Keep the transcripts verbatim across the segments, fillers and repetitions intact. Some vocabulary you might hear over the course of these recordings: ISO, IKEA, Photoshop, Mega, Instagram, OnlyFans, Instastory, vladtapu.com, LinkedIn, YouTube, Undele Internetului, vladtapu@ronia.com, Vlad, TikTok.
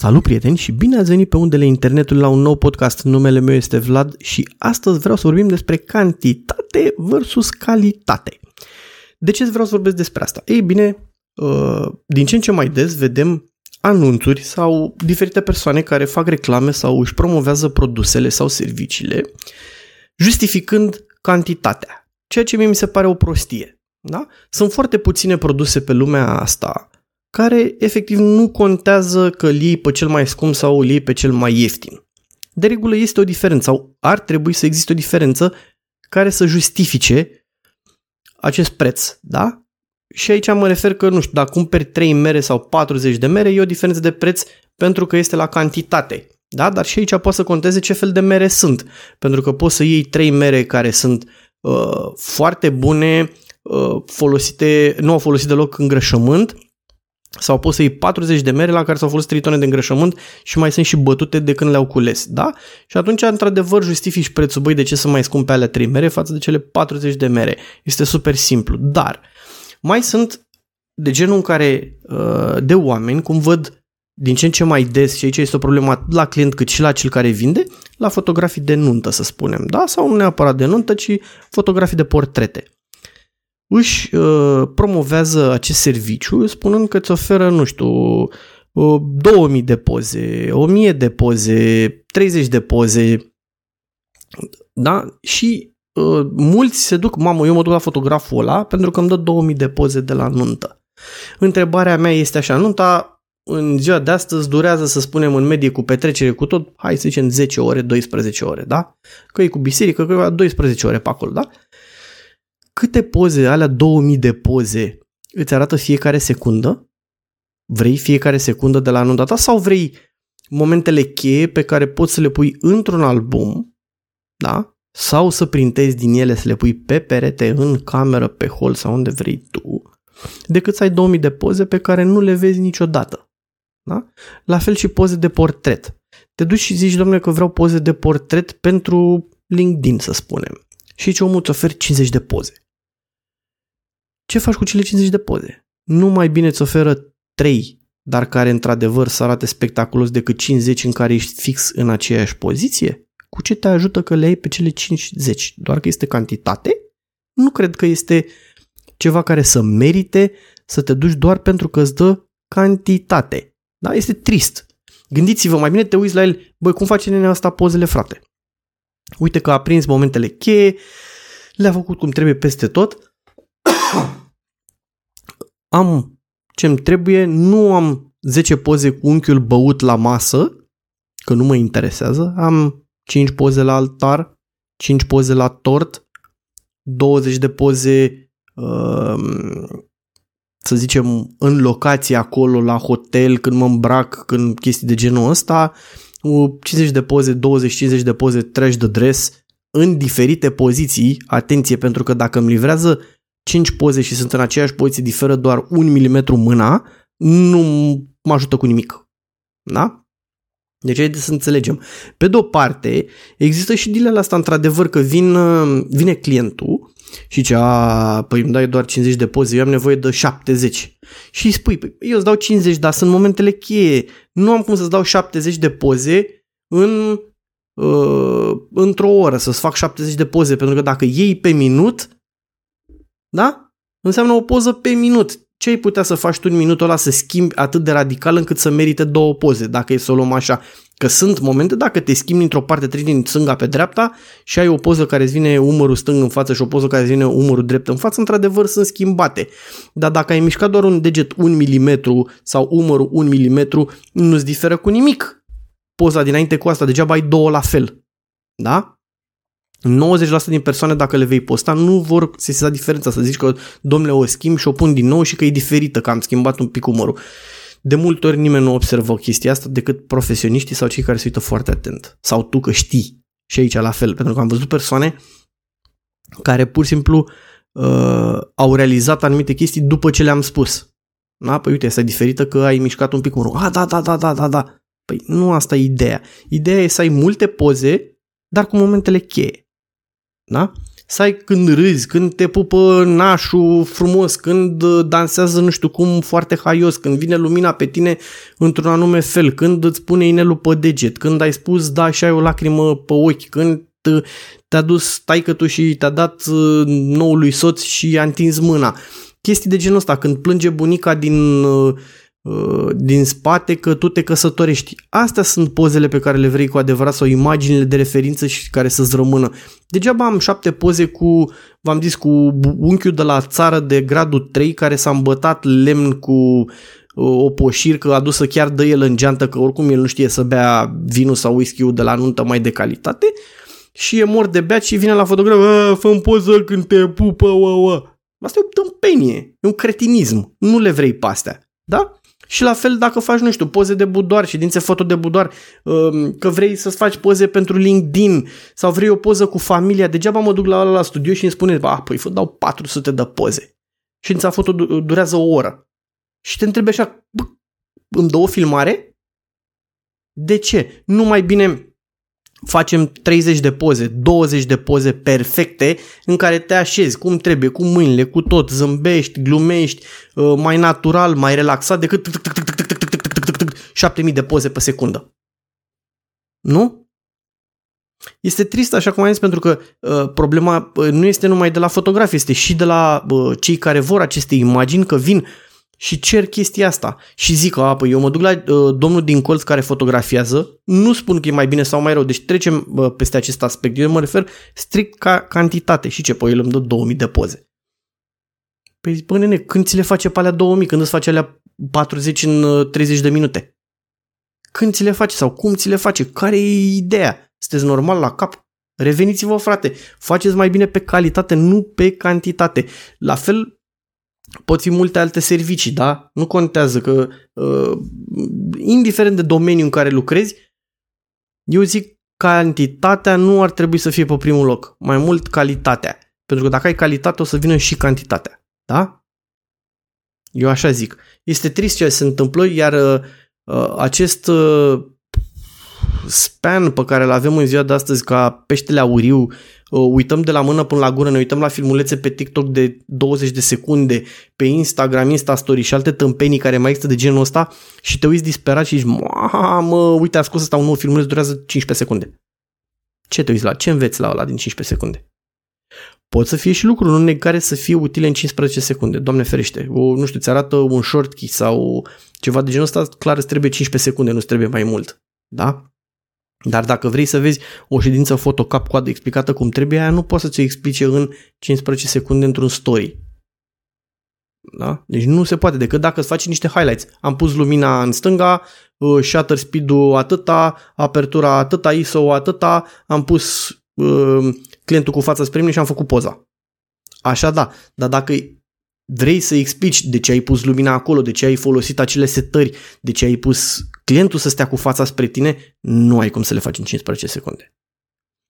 Salut prieteni și bine ați venit pe Undele Internetului la un nou podcast. Numele meu este Vlad și astăzi vreau să vorbim despre cantitate versus calitate. De ce vreau să vorbesc despre asta? Ei bine, din ce în ce mai des vedem anunțuri sau diferite persoane care fac reclame sau își promovează produsele sau serviciile, justificând cantitatea, ceea ce mie mi se pare o prostie. Da? Sunt foarte puține produse pe lumea asta care efectiv nu contează că îl iei pe cel mai scump sau îl iei pe cel mai ieftin. De regulă este o diferență sau ar trebui să existe o diferență care să justifice acest preț, da? Și aici mă refer că, nu știu, dacă cumperi trei mere sau patruzeci de mere, e o diferență de preț pentru că este la cantitate, da? Dar și aici poate să conteze ce fel de mere sunt, pentru că poți să iei trei mere care sunt uh, foarte bune, uh, folosite, nu au folosit deloc îngrășământ, sau poți să iei patruzeci de mere la care s-au folosit trei tone de îngrășământ și mai sunt și bătute de când le-au cules, da? Și atunci, într-adevăr, justifici prețul, băi, de ce să mai scumpe alea trei mere față de cele patruzeci de mere. Este super simplu, dar mai sunt de genul în care de oameni, cum văd din ce în ce mai des, și aici este o problemă atât la client cât și la cel care vinde, la fotografii de nuntă, să spunem, da? Sau nu neapărat de nuntă, ci fotografii de portrete. Își uh, promovează acest serviciu spunând că îți oferă, nu știu, uh, două mii de poze, o mie de poze, treizeci de poze, da? Și uh, mulți se duc, mamă, eu mă duc la fotograful ăla pentru că îmi dă două mii de poze de la nuntă. Întrebarea mea este așa, nunta în ziua de astăzi durează, să spunem, în medie cu petrecere, cu tot, hai să zicem zece ore, doisprezece ore, da? Că e cu biserică, că e doisprezece ore pe acolo, da? Câte poze, alea două mii de poze, îți arată fiecare secundă? Vrei fiecare secundă de la anul data sau vrei momentele cheie pe care poți să le pui într-un album, da? Sau să printezi din ele, să le pui pe perete, în cameră, pe hol sau unde vrei tu, decât să ai două mii de poze pe care nu le vezi niciodată. Da? La fel și poze de portret. Te duci și zici, domnule, că vreau poze de portret pentru LinkedIn, să spunem. Și aici omul îți oferi cincizeci de poze. Ce faci cu cele cincizeci de poze? Nu mai bine îți oferă trei, dar care într-adevăr să arate spectaculos, decât cincizeci în care ești fix în aceeași poziție? Cu ce te ajută că le ai pe cele cincizeci? Doar că este cantitate? Nu cred că este ceva care să merite să te duci doar pentru că îți dă cantitate. Da? Este trist. Gândiți-vă, mai bine te uiți la el, băi, cum face nenea asta pozele, frate? Uite că a prins momentele cheie, le-a făcut cum trebuie peste tot. Am ce-mi trebuie, nu am zece poze cu unchiul băut la masă, că nu mă interesează, am cinci poze la altar, cinci poze la tort, douăzeci de poze, să zicem, în locație acolo, la hotel, când mă îmbrac, când chestii de genul ăsta, cincizeci de poze, douăzeci cincizeci de poze trash de dress în diferite poziții, atenție, pentru că dacă îmi livrează cinci poze și sunt în aceeași poziție, diferă doar un milimetru mâna, nu mă ajută cu nimic. Da? Deci haideți să înțelegem. Pe de o parte, există și deal-ul ăsta, într-adevăr, că vin, vine clientul și zice, a, păi îmi dai doar cincizeci de poze, eu am nevoie de șaptezeci. Și îi spui, păi, eu îți dau cincizeci, dar sunt momentele cheie. Nu am cum să-ți dau șaptezeci de poze în, uh, într-o oră, să-ți fac șaptezeci de poze, pentru că dacă iei pe minut, da? Înseamnă o poză pe minut. Ce ai putea să faci tu în minutul ăla să schimbi atât de radical încât să merite două poze, dacă e să o luăm așa? Că sunt momente, dacă te schimbi dintr-o parte, treci din stânga pe dreapta și ai o poză care îți vine umărul stâng în față și o poză care îți vine umărul drept în față, într-adevăr sunt schimbate. Dar dacă ai mișcat doar un deget un milimetru sau umărul un milimetru, nu-ți diferă cu nimic. Poza dinainte cu asta, degeaba ai două la fel. Da? nouăzeci la sută din persoane, dacă le vei posta, nu vor sesiza diferența, să zici că, domnule, o schimb și o pun din nou și că e diferită, că am schimbat un pic umărul. De multe ori nimeni nu observă chestia asta decât profesioniștii sau cei care se uită foarte atent. Sau tu că știi. Și aici la fel, pentru că am văzut persoane care pur și simplu uh, au realizat anumite chestii după ce le-am spus. Da? Păi uite, asta e diferită că ai mișcat un pic umărul. Ah, da, da, da, da, da, da. Păi nu asta e ideea. Ideea e să ai multe poze, dar cu momentele cheie. Da? să ai când râzi, când te pupă nașul frumos, când dansează nu știu cum foarte haios, când vine lumina pe tine într-un anume fel, când îți pune inelul pe deget, când ai spus da și ai o lacrimă pe ochi, când te-a dus taică-tu și te-a dat noului soț și i-a întins mâna. Chestii de genul ăsta, când plânge bunica din, din spate că tu te căsătorești. Astea sunt pozele pe care le vrei cu adevărat sau imaginile de referință și care să-ți rămână. Degeaba am șapte poze cu, v-am zis, cu unchiul de la țară de gradul trei care s-a îmbătat lemn cu o poșircă adusă chiar de el în geantă, că oricum el nu știe să bea vinul sau whisky-ul de la nuntă mai de calitate și e mor de beat și vine la fotograf, fă-mi poză când te pupă, o, o. Asta e o tâmpenie, e un cretinism, nu le vrei pe astea, da? Și la fel dacă faci, nu știu, poze de budoar, ședințe foto de budoar, că vrei să-ți faci poze pentru LinkedIn sau vrei o poză cu familia, degeaba mă duc la la, la studio și îmi spune, ah, păi vă dau patru sute de poze. Ședința foto durează o oră. Și te întrebi așa, bă, îmi dă o filmare? De ce? Nu mai bine facem treizeci de poze, douăzeci de poze perfecte în care te așezi cum trebuie, cu mâinile, cu tot, zâmbești, glumești, mai natural, mai relaxat decât șapte mii de poze pe secundă. Nu? Este trist, așa cum am zis, pentru că uh, problema uh, nu este numai de la fotografi, este și de la uh, cei care vor aceste imagini, că vin și cer chestia asta și zic că, a, păi eu mă duc la uh, domnul din colț care fotografiază, nu spun că e mai bine sau mai rău, deci trecem uh, peste acest aspect. Eu mă refer strict ca cantitate și ce, păi el îmi dă două mii de poze. Păi, bă, nene, când ți le face pe alea două mii, când îți face alea patruzeci în uh, treizeci de minute? Când ți le face sau cum ți le face? Care e ideea? Sunteți normal la cap? Reveniți-vă, frate, faceți mai bine pe calitate, nu pe cantitate. La fel, pot fi multe alte servicii, da? Nu contează că, uh, indiferent de domeniul în care lucrezi, eu zic cantitatea nu ar trebui să fie pe primul loc. Mai mult calitatea. Pentru că dacă ai calitate o să vină și cantitatea, da? Eu așa zic. Este trist ce se întâmplă, iar uh, acest uh, span pe care îl avem în ziua de astăzi ca peștele auriu, uităm de la mână până la gură, ne uităm la filmulețe pe TikTok de douăzeci de secunde, pe Instagram, Instastory și alte tâmpenii care mai există de genul ăsta și te uiți disperat și zici, mamă, uite, a scos ăsta un nou filmuleț, durează cincisprezece secunde. Ce te uiți la? Ce înveți la ăla din cincisprezece secunde? Pot să fie și lucruri, nu neg, care să fie utile în cincisprezece secunde, Doamne ferește, o, nu știu, ți arată un short key sau ceva de genul ăsta, clar îți trebuie cincisprezece secunde, nu îți trebuie mai mult, da? Dar dacă vrei să vezi o ședință foto cap-coadă explicată cum trebuie, aia nu poți să ți-o explice în cincisprezece secunde într-un story. Da? Deci nu se poate, decât dacă îți faci niște highlights. Am pus lumina în stânga, uh, shutter speed-ul atâta, apertura atâta, I S O atâta, am pus uh, clientul cu fața spre mine și am făcut poza. Așa da, dar dacă vrei să explici de ce ai pus lumina acolo, de ce ai folosit acele setări, de ce ai pus clientul să stea cu fața spre tine, nu ai cum să le faci în cincisprezece secunde.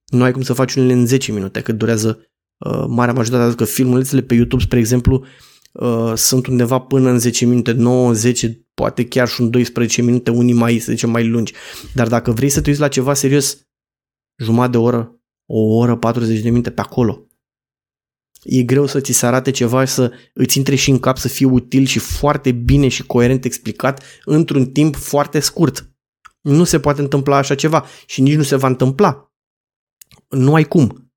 Nu ai cum să faci unele în zece minute, cât durează uh, marea majoritate, adică filmulețele pe YouTube, spre exemplu, uh, sunt undeva până în zece minute, nouă, zece, poate chiar și în doisprezece minute, unii mai, să zicem, mai lungi. Dar dacă vrei să te uiți la ceva serios, jumătate de oră, o oră, patruzeci de minute, pe acolo. E greu să ți se arate ceva să îți intre și în cap, să fie util și foarte bine și coerent explicat într-un timp foarte scurt. Nu se poate întâmpla așa ceva și nici nu se va întâmpla. Nu ai cum.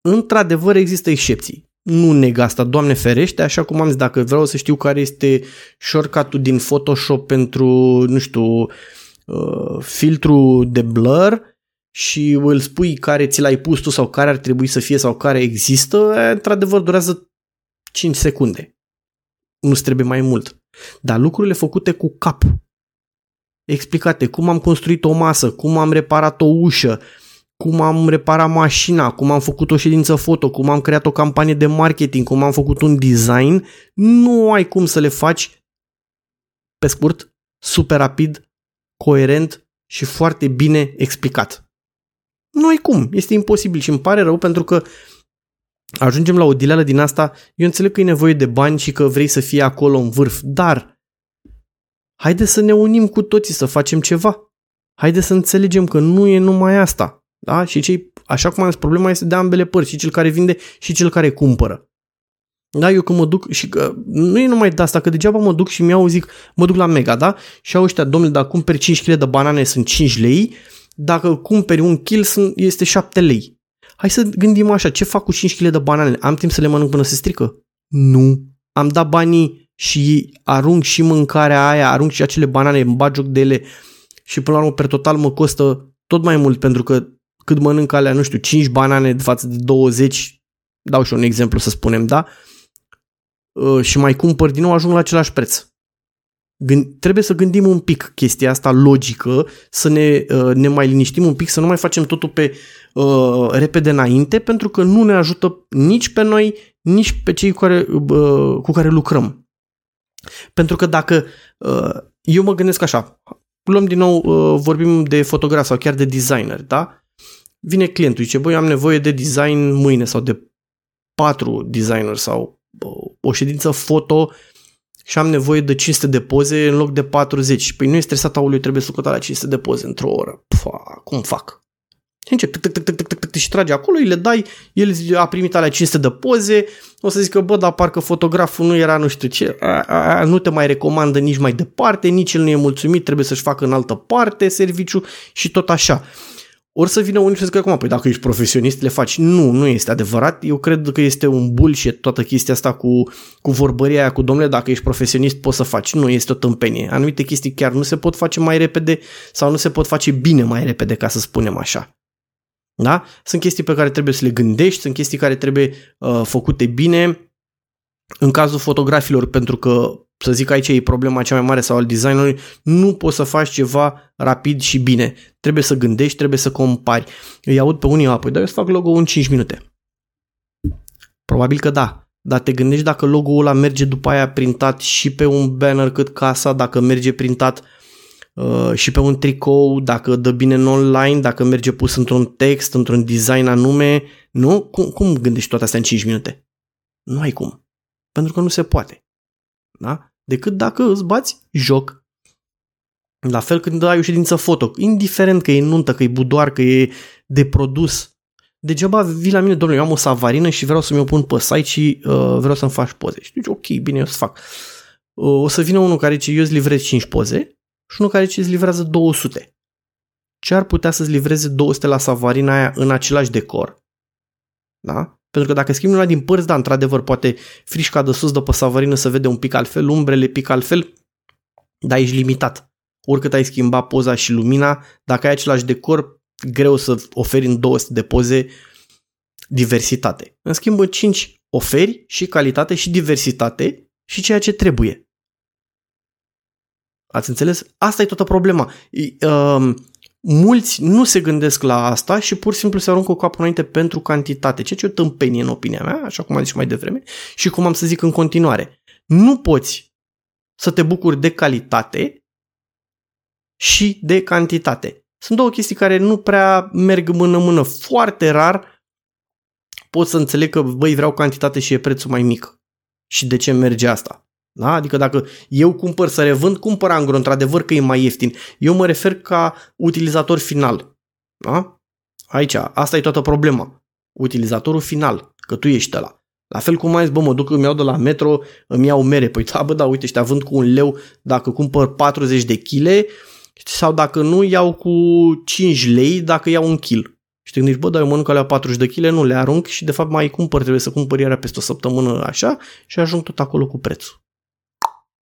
Într-adevăr există excepții. Nu neg asta, Doamne ferește, așa cum am zis, dacă vreau să știu care este shortcut-ul din Photoshop pentru, nu știu, filtru de blur, și îl spui care ți l-ai pus tu sau care ar trebui să fie sau care există, într-adevăr durează cinci secunde. Nu-ți trebuie mai mult. Dar lucrurile făcute cu cap, explicate cum am construit o masă, cum am reparat o ușă, cum am reparat mașina, cum am făcut o ședință foto, cum am creat o campanie de marketing, cum am făcut un design, nu ai cum să le faci pe scurt, super rapid, coerent și foarte bine explicat. Nu ai cum, este imposibil și îmi pare rău pentru că ajungem la o dileală din asta, eu înțeleg că e nevoie de bani și că vrei să fii acolo în vârf, dar haide să ne unim cu toții să facem ceva. Haide să înțelegem că nu e numai asta, da? Și cei așa cum am zis, problema este de ambele părți, și cel care vinde și cel care cumpără. Da, eu când mă duc și că nu e numai de asta, că degeaba mă duc și mi-au zic, mă duc la Mega, da? Și au ăștia, domnule, dacă cumperi cinci kilograme de banane sunt cinci lei, dacă cumperi un kil este șapte lei. Hai să gândim așa, ce fac cu cinci kilograme de banane? Am timp să le mănânc până se strică? Nu. Am dat banii și arunc și mâncarea aia, arunc și acele banane, îmi bag joc de ele și până la urmă, pe total, mă costă tot mai mult, pentru că cât mănânc alea, nu știu, cinci banane față de douăzeci, dau și un exemplu să spunem, da? Și mai cumpăr din nou, ajung la același preț. Gând, trebuie să gândim un pic chestia asta logică, să ne, ne mai liniștim un pic, să nu mai facem totul pe uh, repede înainte, pentru că nu ne ajută nici pe noi, nici pe cei cu care, uh, cu care lucrăm. Pentru că dacă uh, eu mă gândesc așa, luăm din nou, uh, vorbim de fotograf sau chiar de designer, da? Vine clientul, zice, băi, eu am nevoie de design mâine sau de patru designeri sau o ședință foto și am nevoie de cinci sute de poze în loc de patruzeci. Păi nu e stresat, aului, trebuie să cota la cinci sute de poze într-o oră. Pfa, cum fac? Și încep, tâc, tâc, tâc, tâc, tâc, și trage acolo, îi le dai, el a primit alea cinci sute de poze, o să zică, bă, dar parcă fotograful nu era nu știu ce, a, a, nu te mai recomandă nici mai departe, nici el nu e mulțumit, trebuie să-și facă în altă parte serviciu și tot așa. Ori să vină unii și să zică, acum, păi dacă ești profesionist, le faci. Nu, nu este adevărat. Eu cred că este un bullshit toată chestia asta cu, cu vorbăria aia, cu domnule, dacă ești profesionist, poți să faci. Nu, este o tâmpenie. Anumite chestii chiar nu se pot face mai repede sau nu se pot face bine mai repede, ca să spunem așa. Da? Sunt chestii pe care trebuie să le gândești, sunt chestii care trebuie uh, făcute bine. În cazul fotografilor, pentru că, să zic, aici e problema cea mai mare, sau al designerului, nu poți să faci ceva rapid și bine. Trebuie să gândești, trebuie să compari. Îi aud pe unii, apoi, dar eu să fac logo în cinci minute. Probabil că da. Dar te gândești dacă logo-ul ăla merge după aia printat și pe un banner cât casa, dacă merge printat uh, și pe un tricou, dacă dă bine în online, dacă merge pus într-un text, într-un design anume. Nu? Cum, cum gândești toate astea în cinci minute? Nu ai cum. Pentru că nu se poate. Da? Decât dacă îți bați joc. La fel când ai o ședință foto, indiferent că e nuntă, că e budoar, că e de produs, degeaba vii la mine, domnule, eu am o savarină și vreau să mi-o pun pe site și uh, vreau să-mi faci poze. Și zici, ok, bine, eu să fac. Uh, o să vină unul care zice, eu îți livrez cinci poze și unul care zice, îți livrează două sute. Ce ar putea să-ți livreze două sute la savarina aia în același decor? Da? Pentru că dacă schimbi una din părți, da, într-adevăr, poate frișca de sus de pe savarină se vede un pic altfel, umbrele pic altfel, dar ești limitat. Oricât ai schimba poza și lumina, dacă ai același decor, greu să oferi în două sute de poze diversitate. În schimb, în cinci oferi și calitate și diversitate și ceea ce trebuie. Ați înțeles? Asta e toată problema. E, um, Mulți nu se gândesc la asta și pur și simplu se aruncă cu capul înainte pentru cantitate, ceea ce e o tâmpenie în opinia mea, așa cum am zis mai devreme și cum am să zic în continuare. Nu poți să te bucuri de calitate și de cantitate. Sunt două chestii care nu prea merg mână-mână. Foarte rar pot să înțeleg că, băi, vreau cantitate și e prețul mai mic. Și de ce merge asta? Da? Adică dacă eu cumpăr să revând, cumpăr angro, într-adevăr că e mai ieftin. Eu mă refer ca utilizator final. Da? Aici, asta e toată problema. Utilizatorul final, că tu ești ăla. La fel cum mai zis, bă, mă duc, îmi iau de la metro, îmi iau mere. Păi da, bă, da, uite, ăștia vând cu un leu dacă cumpăr patruzeci de chile sau dacă nu, iau cu cinci lei dacă iau un kil. Și te gândești, bă, dar eu mănânc alea patruzeci de chile, nu le arunc și de fapt mai cumpăr, trebuie să cumpăr iară peste o săptămână așa și ajung tot acolo cu prețul.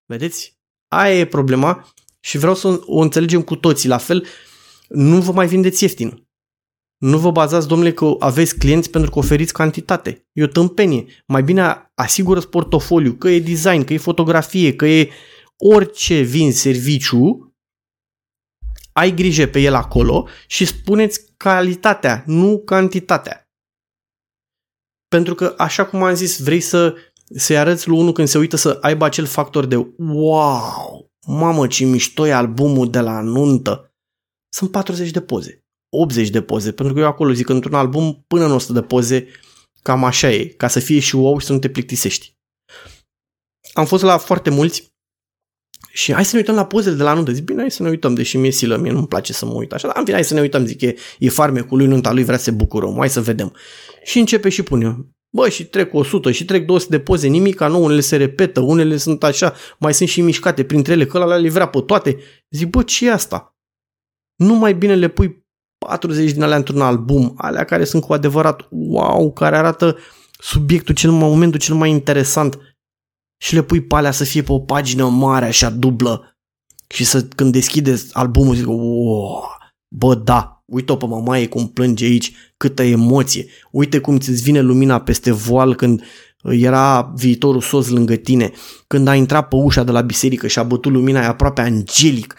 Vedeți? Aia e problema și vreau să o înțelegem cu toții. La fel, nu vă mai vindeți ieftin. Nu vă bazați, domnule, că aveți clienți pentru că oferiți cantitate. E o tâmpenie. Mai bine asigură-ți portofoliu, că e design, că e fotografie, că e orice vin serviciu, ai grijă pe el acolo și spuneți calitatea, nu cantitatea. Pentru că, așa cum am zis, vrei să... să-i arăți lui unul când se uită să aibă acel factor de wow, mamă ce mișto e albumul de la nuntă. Sunt patruzeci de poze, optzeci de poze, pentru că eu acolo zic într-un album până în o sută de poze, cam așa e, ca să fie și wow și să nu te plictisești. Am fost la foarte mulți Și hai să ne uităm la pozele de la nuntă. Zic, bine, hai să ne uităm, deși mie silă, mie nu-mi place să mă uit așa, dar am venit, hai să ne uităm, zic, e, e farmecul lui, nunta lui, vrea să se bucurăm, hai să vedem. Și începe și pune eu. Bă, și trec o sută și trec două sute de poze, nimica nou, unele se repetă, unele sunt așa, mai sunt și mișcate printre ele, că ăla le vrea pe toate. Zic, bă, ce e asta? Nu mai bine le pui patruzeci din alea într-un album, alea care sunt cu adevărat wow, care arată subiectul, cel mai, momentul cel mai interesant, și le pui pe alea să fie pe o pagină mare, așa, dublă, și să, când deschideți albumul, zic, wow, bă, da, uite-o pe mamaie cum plânge aici, câtă emoție, uite cum ți-ți vine lumina peste voal când era viitorul soț lângă tine, când a intrat pe ușa de la biserică și a bătut lumina, e aproape angelic.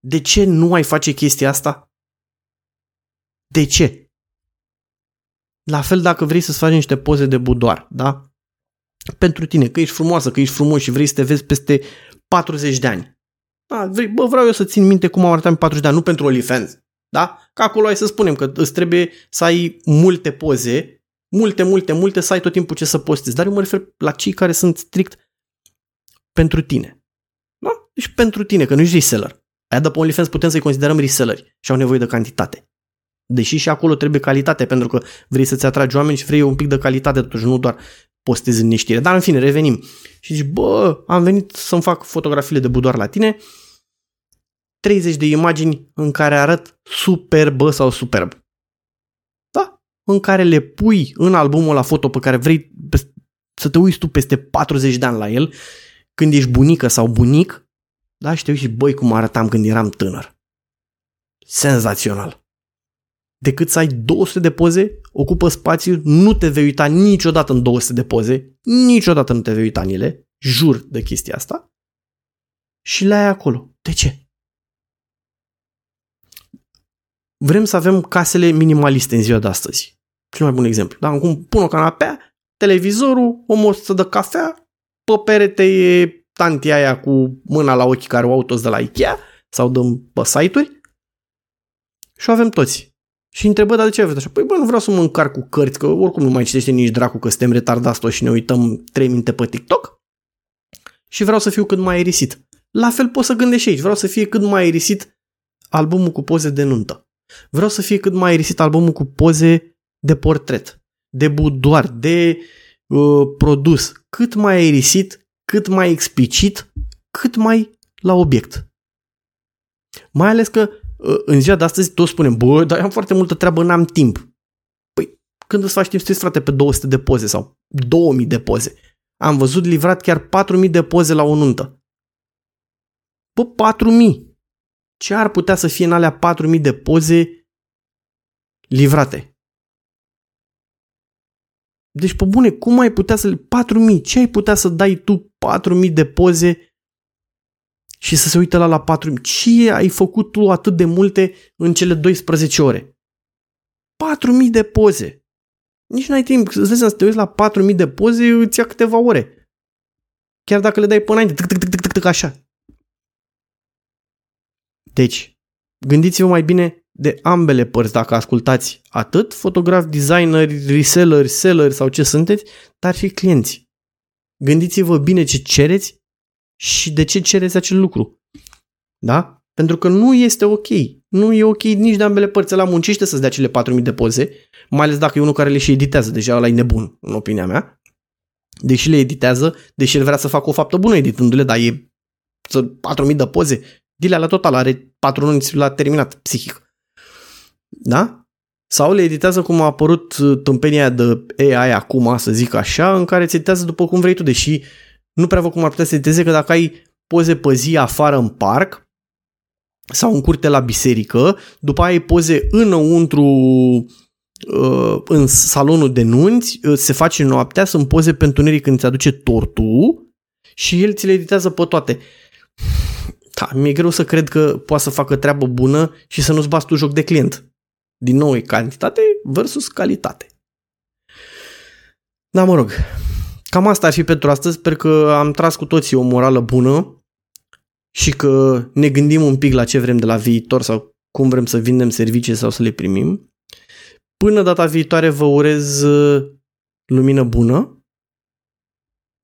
De ce nu ai face chestia asta? De ce? La fel dacă vrei să-ți faci niște poze de budoar, da? Pentru tine, că ești frumoasă, că ești frumos și vrei să te vezi peste patruzeci de ani. Da, vrei, bă, vreau eu să țin minte cum am arătat în patruzeci de ani, nu pentru OnlyFans. Da? Că acolo ai să spunem că îți trebuie să ai multe poze, multe, multe, multe, să ai tot timpul ce să postezi. Dar eu mă refer la cei care sunt strict pentru tine. Da? Deci pentru tine, că nu ești reseller. Aia de pe OnlyFans putem să-i considerăm reselleri și au nevoie de cantitate. Deși și acolo trebuie calitate, pentru că vrei să-ți atragi oameni și vrei un pic de calitate, totuși nu doar postezi în neștire. Dar în fine, revenim. Și zici, bă, am venit să-mi fac fotografiile de budoar la tine, treizeci de imagini în care arăt superbă sau superb. Da? În care le pui în albumul la foto pe care vrei să te uiți tu peste patruzeci de ani la el, când ești bunică sau bunic, da? Și te uiți și, băi, cum arătam când eram tânăr. Senzațional. Decât să ai două sute de poze, ocupă spațiu, nu te vei uita niciodată în două sute de poze, niciodată nu te vei uita în ele, jur de chestia asta, și le ai acolo. De ce? Vrem să avem casele minimaliste în ziua de astăzi. Cel mai bun exemplu. Dar acum pun o canapea, televizorul, o mostă de cafea, pe perete e tantia aia cu mâna la ochi care o au toți de la IKEA sau de pe site-uri și o avem toți. Și întrebă, dar de ce aveți așa? Păi bă, nu vreau să mă încarc cu cărți, că oricum nu mai citește nici dracu, că suntem retardați toți și ne uităm trei minute pe TikTok. Și vreau să fiu cât mai aerisit. La fel poți să gândești aici. Vreau să fie cât mai aerisit albumul cu poze de nuntă. Vreau să fie cât mai aerisit albumul cu poze de portret, de budoar, de uh, produs. Cât mai aerisit, cât mai explicit, cât mai la obiect. Mai ales că în ziua de astăzi toți spunem, bă, dar am foarte multă treabă, n-am timp. Păi, când îți faci timp să frate, pe două sute de poze sau două mii de poze? Am văzut livrat chiar patru mii de poze la o nuntă. Bă, patru mii! Ce ar putea să fie în alea patru mii de poze livrate? Deci, pe bune, cum ai putea să... patru mii! Ce ai putea să dai tu patru mii de poze și să se uită la la patru. Ce ai făcut tu atât de multe în cele douăsprezece ore? patru mii de poze. Nici n-ai timp. Îți dai seama să te uiți la patru mii de poze, îți ia câteva ore. Chiar dacă le dai până înainte. Tic, tic, tic, tic, tic, tic, așa. Deci, gândiți-vă mai bine de ambele părți dacă ascultați atât fotografi, designeri, reselleri, selleri sau ce sunteți, dar și clienți. Gândiți-vă bine ce cereți și de ce cereți acel lucru. Da? Pentru că nu este ok. Nu e ok nici de ambele părți. Ăla muncește să-ți dea cele patru mii de poze, mai ales dacă e unul care le și editează. Deja ăla e nebun, în opinia mea. Deși le editează, deși el vrea să facă o faptă bună editându-le, dar e patru mii de poze. Dilea la total are patru luni la terminat psihic. Da? Sau le editează cum a apărut tâmpenia de A I acum, să zic așa, în care îți editează după cum vrei tu, deși nu prea văd cum ar putea să editeze, că dacă ai poze pe zi afară în parc sau în curte la biserică, după aia ai poze înăuntru în salonul de nunți, se face noaptea, sunt poze pe întuneric când îți aduce tortul și el ți le editează pe toate. Da, mi-e greu să cred că poate să facă treabă bună și să nu-ți bați tu joc de client. Din nou e cantitate versus calitate. Da, mă rog... Cam asta ar fi pentru astăzi, sper că am tras cu toții o morală bună și că ne gândim un pic la ce vrem de la viitor sau cum vrem să vindem servicii sau să le primim. Până data viitoare vă urez lumină bună,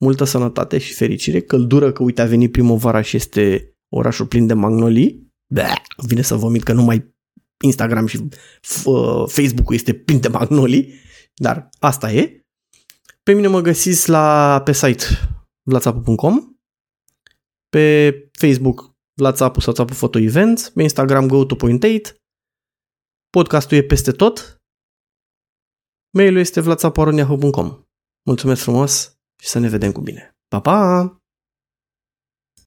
multă sănătate și fericire, căldură, că uite a venit primăvara și este orașul plin de magnolii. Bă, vine să vomit că numai Instagram și uh, Facebook-ul este plin de magnolii, dar asta e. Pe mine mă găsiți la, pe site vladtapu punct com, pe Facebook vladtapu sau tapu photo events, pe Instagram goat two dot eight, podcastul e peste tot, mail-ul este vladtapu at ronia dot com. Mulțumesc frumos și să ne vedem cu bine. Pa, pa!